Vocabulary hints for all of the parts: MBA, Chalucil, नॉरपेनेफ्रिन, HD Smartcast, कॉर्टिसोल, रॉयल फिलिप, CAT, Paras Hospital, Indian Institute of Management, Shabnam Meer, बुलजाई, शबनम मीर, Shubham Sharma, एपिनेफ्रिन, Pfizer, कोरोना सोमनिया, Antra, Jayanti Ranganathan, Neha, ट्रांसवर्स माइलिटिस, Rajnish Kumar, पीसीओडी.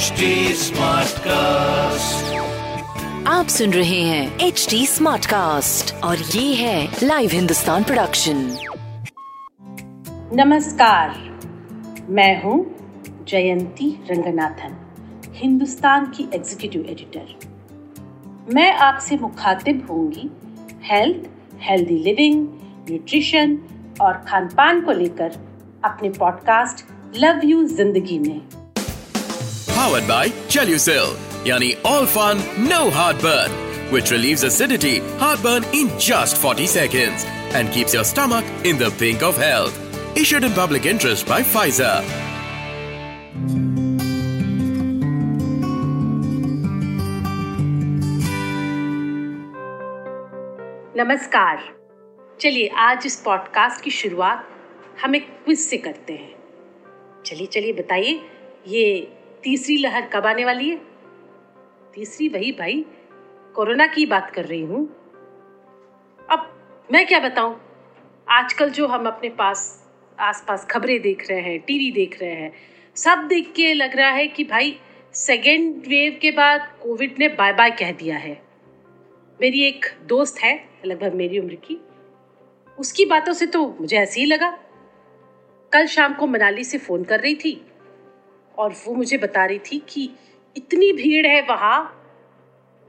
HD Smartcast। आप सुन रहे हैं HD Smartcast और ये है लाइव हिंदुस्तान प्रोडक्शन। नमस्कार, मैं हूँ जयंती रंगनाथन, हिंदुस्तान की एग्जीक्यूटिव एडिटर। मैं आपसे मुखातिब होंगी हेल्थ, हेल्दी लिविंग, न्यूट्रिशन और खानपान को लेकर अपने पॉडकास्ट लव यू जिंदगी में। Powered by Chalucil, yani all fun, no heartburn, which relieves acidity, heartburn in just 40 seconds and keeps your stomach in the pink of health. Issued in public interest by Pfizer. नमस्कार, चलिए आज इस podcast की शुरुआत हम एक quiz से करते हैं। चलिए बताइए, ये तीसरी लहर कब आने वाली है? तीसरी वही भाई, कोरोना की बात कर रही हूँ। अब मैं क्या बताऊँ, आजकल जो हम अपने आसपास खबरें देख रहे हैं, टीवी देख रहे हैं, सब देख के लग रहा है कि भाई सेकेंड वेव के बाद कोविड ने बाय बाय कह दिया है। मेरी एक दोस्त है, लगभग मेरी उम्र की, उसकी बातों से तो मुझे ऐसे ही लगा। कल शाम को मनाली से फ़ोन कर रही थी और वो मुझे बता रही थी कि इतनी भीड़ है वहाँ,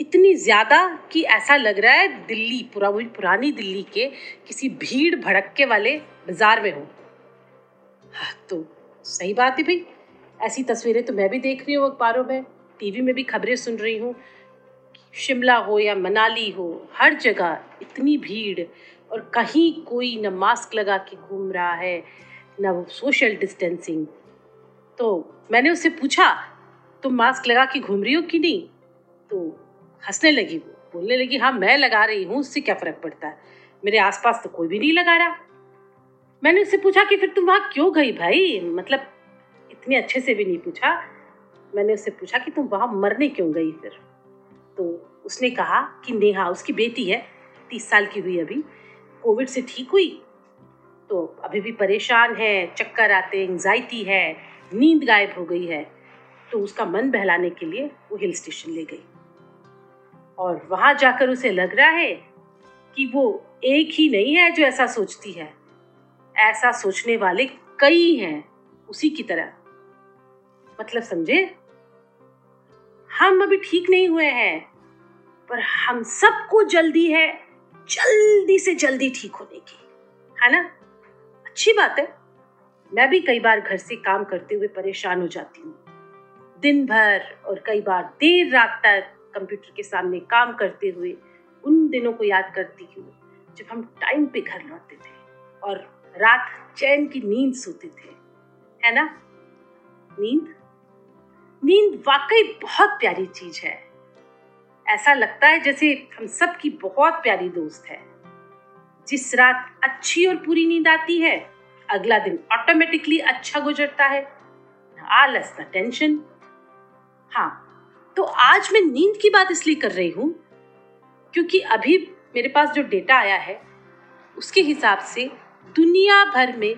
इतनी ज़्यादा कि ऐसा लग रहा है दिल्ली, पुरानी दिल्ली के किसी भीड़ भड़क्के वाले बाजार में हो। हाँ, तो सही बात है भाई, ऐसी तस्वीरें तो मैं भी देख रही हूँ अखबारों में, टीवी में भी खबरें सुन रही हूँ। शिमला हो या मनाली हो, हर जगह इतनी भीड़ और कहीं कोई न मास्क लगा के घूम रहा है ना वो सोशल डिस्टेंसिंग। तो मैंने उससे पूछा, तुम मास्क लगा के घूम रही हो कि नहीं? तो हंसने लगी, वो बोलने लगी हाँ मैं लगा रही हूँ, उससे क्या फ़र्क पड़ता है, मेरे आसपास तो कोई भी नहीं लगा रहा। मैंने उससे पूछा कि फिर तुम वहाँ क्यों गई भाई, मतलब इतने अच्छे से भी नहीं पूछा। मैंने उससे पूछा कि तुम वहाँ मरने क्यों गई फिर? तो उसने कहा कि नेहा, उसकी बेटी है, 30 साल की हुई, अभी कोविड से ठीक हुई, तो अभी भी परेशान है, चक्कर आते, एंग्जाइटी है, नींद गायब हो गई है। तो उसका मन बहलाने के लिए वो हिल स्टेशन ले गई और वहाँ जाकर उसे लग रहा है कि वो एक ही नहीं है जो ऐसा सोचती है, ऐसा सोचने वाले कई हैं उसी की तरह। मतलब समझे, हम अभी ठीक नहीं हुए हैं पर हम सबको जल्दी है जल्दी से जल्दी ठीक होने की, है ना? अच्छी बात है। मैं भी कई बार घर से काम करते हुए परेशान हो जाती हूँ, दिन भर और कई बार देर रात तक कंप्यूटर के सामने काम करते हुए उन दिनों को याद करती हूँ जब हम टाइम पे घर लौटते थे और रात चैन की नींद सोते थे, है ना? नींद वाकई बहुत प्यारी चीज है। ऐसा लगता है जैसे हम सब की बहुत प्यारी दोस्त है। जिस रात अच्छी और पूरी नींद आती है, अगला दिन ऑटोमेटिकली अच्छा गुजरता है, ना आलस ना टेंशन। हाँ, तो आज मैं नींद की बात इसलिए कर रही हूँ क्योंकि अभी मेरे पास जो डेटा आया है उसके हिसाब से दुनिया भर में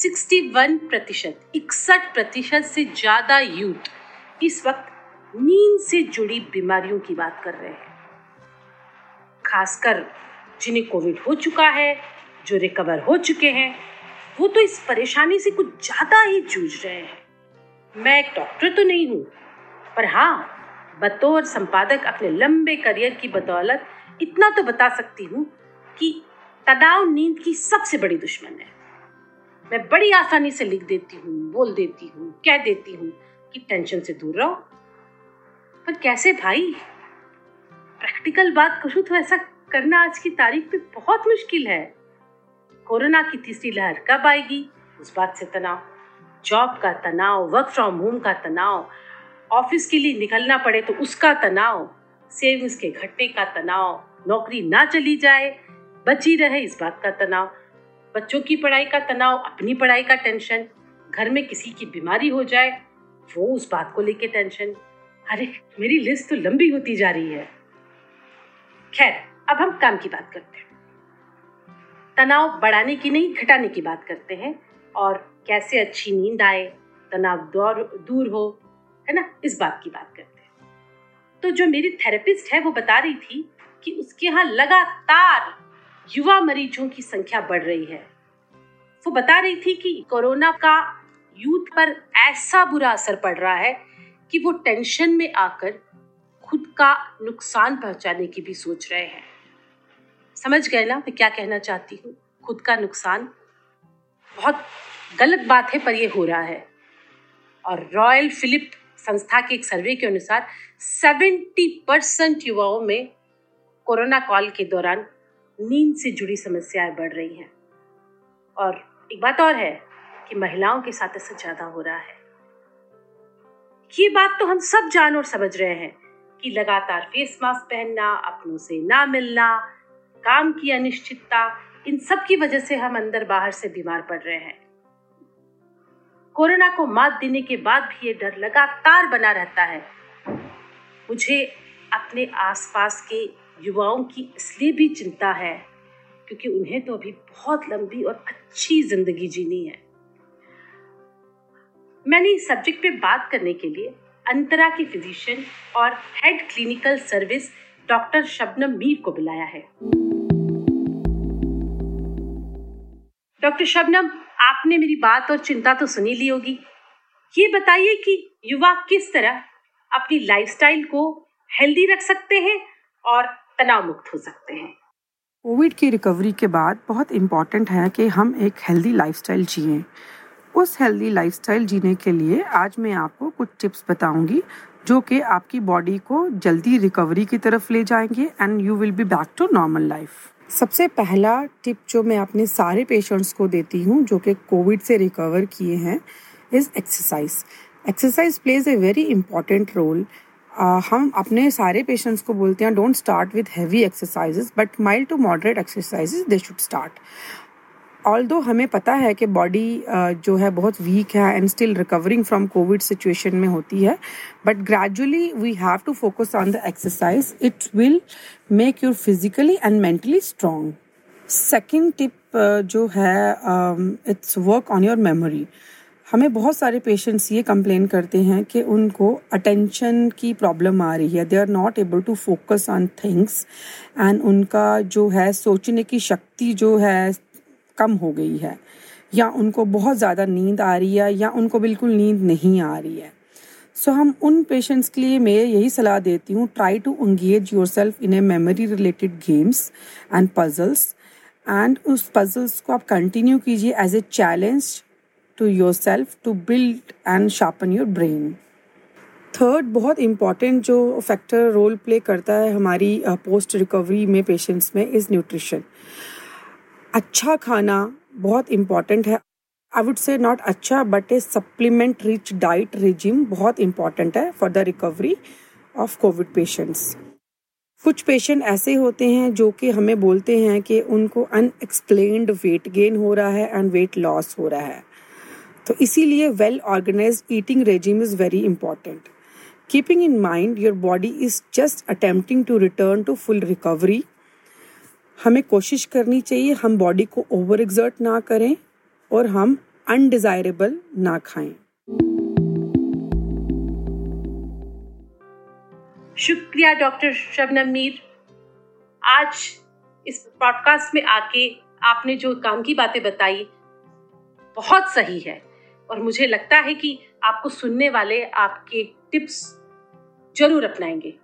61% से ज़्यादा यूथ इस वक्त नींद से जुड़ी बीमारियों की बात कर रहे हैं, खासकर जिन्हें कोविड हो चुका है, जो रिकवर हो चुके हैं, वो तो इस परेशानी से कुछ ज़्यादा ही जूझ रहे हैं। मैं एक डॉक्टर तो नहीं हूँ पर हाँ, बतौर संपादक अपने लंबे करियर की बदौलत इतना तो बता सकती हूँ कि तनाव नींद की सबसे बड़ी दुश्मन है। मैं बड़ी आसानी से लिख देती हूँ, बोल देती हूँ, कह देती हूँ कि टेंशन से दूर रहो, पर कैसे भाई? प्रैक्टिकल बात करूँ तो ऐसा करना आज की तारीख में बहुत मुश्किल है। कोरोना की तीसरी लहर कब आएगी, उस बात से तनाव, जॉब का तनाव, वर्क फ्रॉम होम का तनाव, ऑफिस के लिए निकलना पड़े तो उसका तनाव, सेविंग्स के घटने का तनाव, नौकरी ना चली जाए बची रहे इस बात का तनाव, बच्चों की पढ़ाई का तनाव, अपनी पढ़ाई का टेंशन, घर में किसी की बीमारी हो जाए वो उस बात को लेके टेंशन। अरे मेरी लिस्ट तो लंबी होती जा रही है। खैर, अब हम काम की बात करते हैं, तनाव बढ़ाने की नहीं घटाने की बात करते हैं और कैसे अच्छी नींद आए, तनाव दूर हो, है ना, इस बात की बात करते हैं। तो जो मेरी थेरेपिस्ट है वो बता रही थी कि उसके यहाँ लगातार युवा मरीजों की संख्या बढ़ रही है। वो बता रही थी कि कोरोना का यूथ पर ऐसा बुरा असर पड़ रहा है कि वो टेंशन में आकर खुद का नुकसान पहुंचाने की भी सोच रहे हैं। समझ गए ना मैं क्या कहना चाहती हूँ? खुद का नुकसान बहुत गलत बात है, पर ये हो रहा है। और रॉयल फिलिप संस्था के एक सर्वे के अनुसार 70% युवाओं में कोरोना काल के दौरान नींद से जुड़ी समस्याएं बढ़ रही हैं। और एक बात और है कि महिलाओं के साथ ऐसा ज्यादा हो रहा है। ये बात तो हम सब जान और समझ रहे हैं कि लगातार फेस मास्क पहनना, अपनों से ना मिलना, काम की अनिश्चितता, इन सब की वजह से हम अंदर बाहर से बीमार पड़ रहे हैं। कोरोना को मात देने के बाद भी ये डर लगातार बना रहता है। मुझे अपने आसपास के युवाओं की इसलिए भी चिंता है क्योंकि उन्हें तो अभी बहुत लंबी और अच्छी जिंदगी जीनी है। मैंने इस सब्जेक्ट पे बात करने के लिए अंतरा की फिजिशियन और head clinical service doctor शबनम मीर को बुलाया है। डॉक्टर शबनम, आपने मेरी बात और चिंता तो सुनी ली होगी। ये बताइए कि युवा किस तरह अपनी लाइफस्टाइल को हेल्दी रख सकते हैं और तनाव मुक्त हो सकते हैं। कोविड की रिकवरी के बाद बहुत इम्पॉर्टेंट है कि हम एक हेल्दी लाइफस्टाइल जिएं। उस हेल्दी लाइफस्टाइल जीने के लिए आज मैं आपको कुछ टिप्स बताऊंगी जो कि आपकी बॉडी को जल्दी रिकवरी की तरफ ले जाएंगे and you will be back to normal life. सबसे पहला टिप जो मैं अपने सारे पेशेंट्स को देती हूँ जो कि कोविड से रिकवर किए हैं is exercise. Exercise plays a very important role. हम अपने सारे पेशेंट्स को बोलते हैं don't start with heavy exercises but mild to moderate exercises they should start. Although हमें पता है कि बॉडी जो है बहुत वीक है and still recovering from Covid situation में होती है, but gradually we have to focus on the exercise. It will make your physically and mentally strong. Second tip जो है it's work on your memory. हमें बहुत सारे patients ये complain करते हैं कि उनको अटेंशन की प्रॉब्लम आ रही है, they are not able to focus on things and उनका जो है सोचने की शक्ति जो है कम हो गई है, या उनको बहुत ज़्यादा नींद आ रही है या उनको बिल्कुल नींद नहीं आ रही है। सो हम उन पेशेंट्स के लिए मैं यही सलाह देती हूँ try to engage yourself in a memory related games and puzzles and उस पजल्स को आप कंटिन्यू कीजिए as a challenge to yourself to build and sharpen your brain. Third बहुत इम्पॉर्टेंट जो फैक्टर रोल प्ले करता है हमारी पोस्ट रिकवरी में पेशेंट्स में इज़ न्यूट्रिशन। अच्छा खाना बहुत इम्पॉर्टेंट है। आई वुड से नॉट अच्छा but a supplement rich diet regime बहुत इम्पॉर्टेंट है for the recovery of Covid patients. कुछ पेशेंट ऐसे होते हैं जो कि हमें बोलते हैं कि उनको अनएक्सप्लेन्ड वेट गेन हो रहा है एंड वेट लॉस हो रहा है, तो इसीलिए well organised eating regime is very important. Keeping in mind your body is just attempting to return to full recovery. हमें कोशिश करनी चाहिए हम बॉडी को ओवर एक्सर्ट ना करें और हम अनडिजायरेबल ना खाएं। शुक्रिया डॉक्टर शबनम मीर। आज इस पॉडकास्ट में आके आपने जो काम की बातें बताई बहुत सही है और मुझे लगता है कि आपको सुनने वाले आपके टिप्स जरूर अपनाएंगे।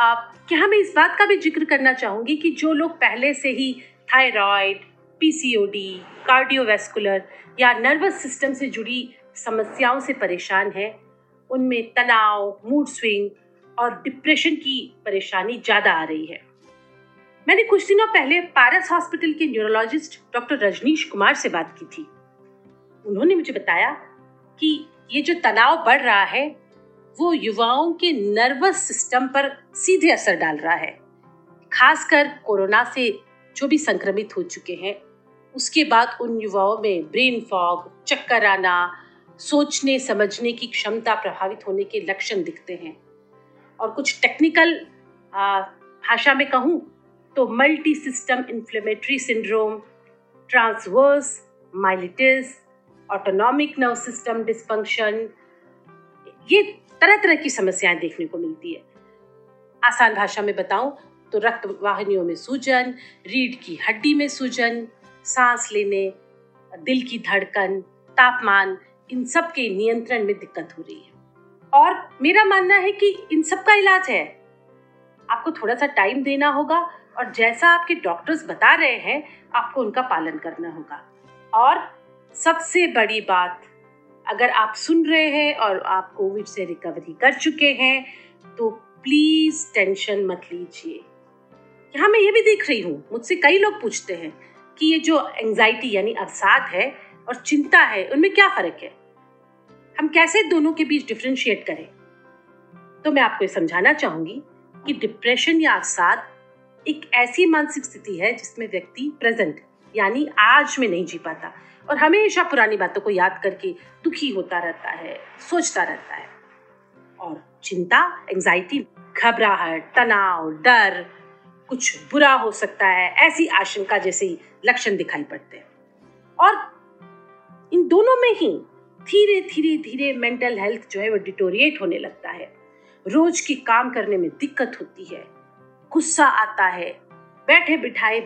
क्या मैं इस बात का भी जिक्र करना चाहूँगी कि जो लोग पहले से ही थायराइड, पीसीओडी, कार्डियोवैस्कुलर या नर्वस सिस्टम से जुड़ी समस्याओं से परेशान हैं, उनमें तनाव, मूड स्विंग और डिप्रेशन की परेशानी ज़्यादा आ रही है। मैंने कुछ दिनों पहले पारस हॉस्पिटल के न्यूरोलॉजिस्ट डॉक्टर रजनीश कुमार से बात की थी। उन्होंने मुझे बताया कि ये जो तनाव बढ़ रहा है वो युवाओं के नर्वस सिस्टम पर सीधे असर डाल रहा है, खासकर कोरोना से जो भी संक्रमित हो चुके हैं उसके बाद उन युवाओं में ब्रेन फॉग, चक्कर आना, सोचने समझने की क्षमता प्रभावित होने के लक्षण दिखते हैं। और कुछ टेक्निकल भाषा में कहूँ तो multi system inflammatory syndrome, ट्रांसवर्स माइलिटिस, autonomic nerve system dysfunction, ये तरह तरह की समस्याएं देखने को मिलती है। आसान भाषा में बताऊं तो रक्त वाहिनियों में सूजन, रीढ़ की हड्डी में सूजन, सांस लेने, दिल की धड़कन, तापमान, इन सब के नियंत्रण में दिक्कत हो रही है। और मेरा मानना है कि इन सब का इलाज है, आपको थोड़ा सा टाइम देना होगा और जैसा आपके डॉक्टर्स बता रहे हैं आपको उनका पालन करना होगा। और सबसे बड़ी बात, अगर आप सुन रहे हैं और आप कोविड से रिकवरी कर चुके हैं तो प्लीज टेंशन मत लीजिए। यहाँ मैं ये भी देख रही हूँ, मुझसे कई लोग पूछते हैं कि ये जो एंजाइटी यानी अवसाद है और चिंता है उनमें क्या फर्क है, हम कैसे दोनों के बीच डिफ्रेंशिएट करें। तो मैं आपको ये समझाना चाहूंगी कि डिप्रेशन या अवसाद एक ऐसी मानसिक स्थिति है जिसमें व्यक्ति प्रेजेंट यानी आज में नहीं जी पाता और हमेशा पुरानी बातों को याद करके दुखी होता रहता है, सोचता रहता है। और चिंता, एंजाइटी, घबराहट, तनाव, डर, कुछ बुरा हो सकता है ऐसी आशंका जैसे लक्षण दिखाई पड़ते हैं। और इन दोनों में ही धीरे धीरे धीरे मेंटल हेल्थ जो है वो डिटोरिएट होने लगता है। रोज की काम करने में दिक्कत होती है, गुस्सा आता है, बैठे बिठाए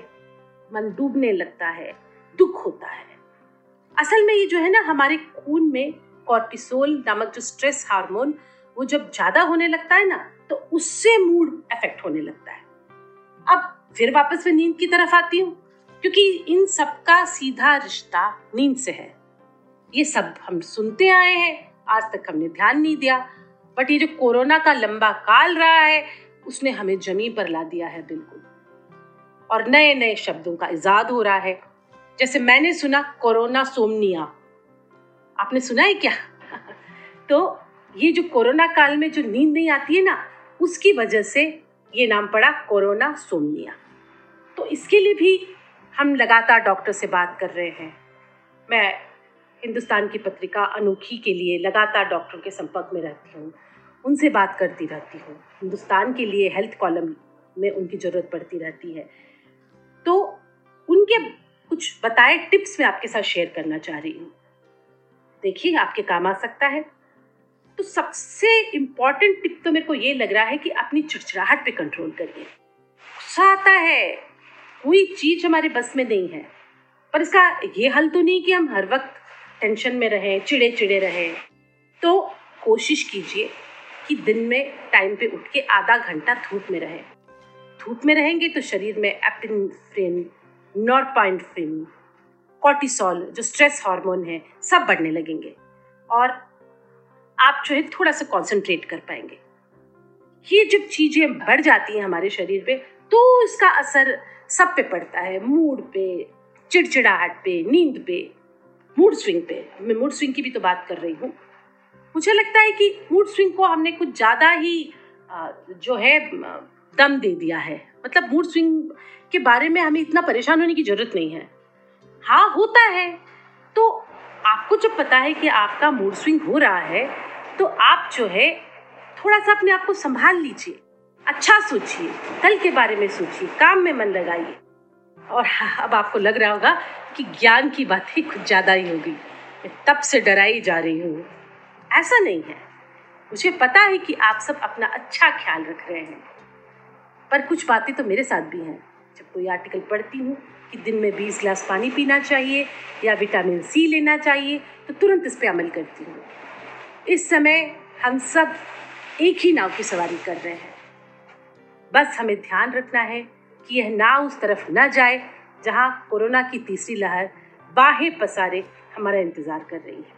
मन डूबने लगता है, दुख होता है। असल में ये जो है ना, हमारे खून में कॉर्टिसोल नामक जो स्ट्रेस हार्मोन, वो जब ज्यादा होने लगता है ना तो उससे मूड अफेक्ट होने लगता है। अब फिर वापस मैं नींद की तरफ आती हूँ क्योंकि इन सब का सीधा रिश्ता नींद से है। ये सब हम सुनते आए हैं, आज तक हमने ध्यान नहीं दिया, बट ये जो कोरोना का लंबा काल रहा है उसने हमें जमीन पर ला दिया है बिल्कुल। और नए नए शब्दों का इजाद हो रहा है, जैसे मैंने सुना कोरोना सोमनिया, आपने सुना है क्या? तो ये जो कोरोना काल में जो नींद नहीं आती है ना, उसकी वजह से ये नाम पड़ा कोरोना सोमनिया। तो इसके लिए भी हम लगातार डॉक्टर से बात कर रहे हैं। मैं हिंदुस्तान की पत्रिका अनोखी के लिए लगातार डॉक्टर के संपर्क में रहती हूँ, उनसे बात करती रहती हूँ, हिंदुस्तान के लिए हेल्थ कॉलम में उनकी ज़रूरत पड़ती रहती है। तो उनके कुछ बताए टिप्स मैं आपके साथ शेयर करना चाह रही हूँ, देखिए आपके काम आ सकता है। तो सबसे इम्पॉर्टेंट टिप तो मेरे को ये लग रहा है कि अपनी चिड़चिड़ाहट पे कंट्रोल करिए। गुस्सा आता है, कोई चीज़ हमारे बस में नहीं है, पर इसका ये हल तो नहीं कि हम हर वक्त टेंशन में रहें, चिड़े चिड़े रहें। तो कोशिश कीजिए कि दिन में टाइम पे उठ के आधा घंटा धूप में रहें। धूप में रहेंगे तो शरीर में एपिनेफ्रिन, नॉरपेनेफ्रिन, कॉर्टिसोल जो स्ट्रेस हार्मोन है सब बढ़ने लगेंगे और आप जो है थोड़ा सा कॉन्सेंट्रेट कर पाएंगे। ये जब चीज़ें बढ़ जाती हैं हमारे शरीर पे तो इसका असर सब पे पड़ता है, मूड पे, चिड़चिड़ाहट पे, नींद पे, मूड स्विंग पे। मैं मूड स्विंग की भी तो बात कर रही हूँ। मुझे लगता है कि मूड स्विंग को हमने कुछ ज़्यादा ही जो है दम दे दिया है, मतलब मूड स्विंग के बारे में हमें इतना परेशान होने की ज़रूरत नहीं है। हाँ होता है, तो आपको जब पता है कि आपका मूड स्विंग हो रहा है तो आप जो है थोड़ा सा अपने आप को संभाल लीजिए, अच्छा सोचिए, कल के बारे में सोचिए, काम में मन लगाइए। और अब आपको लग रहा होगा कि ज्ञान की बातें कुछ ज़्यादा ही होगी, मैं तब से डराई जा रही हूँ। ऐसा नहीं है, मुझे पता है कि आप सब अपना अच्छा ख्याल रख रहे हैं, पर कुछ बातें तो मेरे साथ भी हैं। जब कोई आर्टिकल पढ़ती हूँ कि दिन में 20 गिलास पानी पीना चाहिए या विटामिन सी लेना चाहिए तो तुरंत इस पर अमल करती हूँ। इस समय हम सब एक ही नाव की सवारी कर रहे हैं, बस हमें ध्यान रखना है कि यह नाव उस तरफ ना जाए जहाँ कोरोना की तीसरी लहर बाहें पसारे हमारा इंतज़ार कर रही है।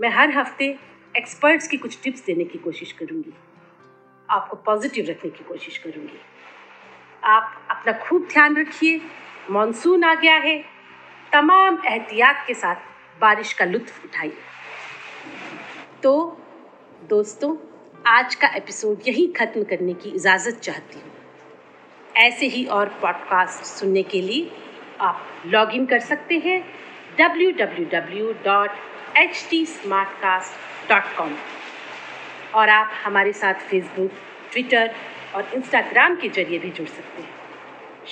मैं हर हफ्ते एक्सपर्ट्स की कुछ टिप्स देने की कोशिश करूँगी, आपको पॉजिटिव रखने की कोशिश करूँगी। आप अपना खूब ध्यान रखिए, मॉनसून आ गया है, तमाम एहतियात के साथ बारिश का लुत्फ़ उठाइए। तो दोस्तों, आज का एपिसोड यहीं ख़त्म करने की इजाज़त चाहती हूँ। ऐसे ही और पॉडकास्ट सुनने के लिए आप लॉग इन कर सकते हैं www.htsmartcast.com और आप हमारे साथ फेसबुक, ट्विटर और इंस्टाग्राम के जरिए भी जुड़ सकते हैं।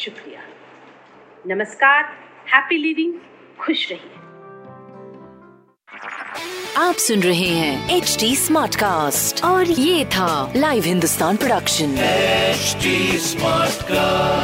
शुक्रिया, नमस्कार, हैप्पी लिविंग, खुश रहिए। आप सुन रहे हैं HD Smartcast और ये था live Hindustan production HD Smartcast।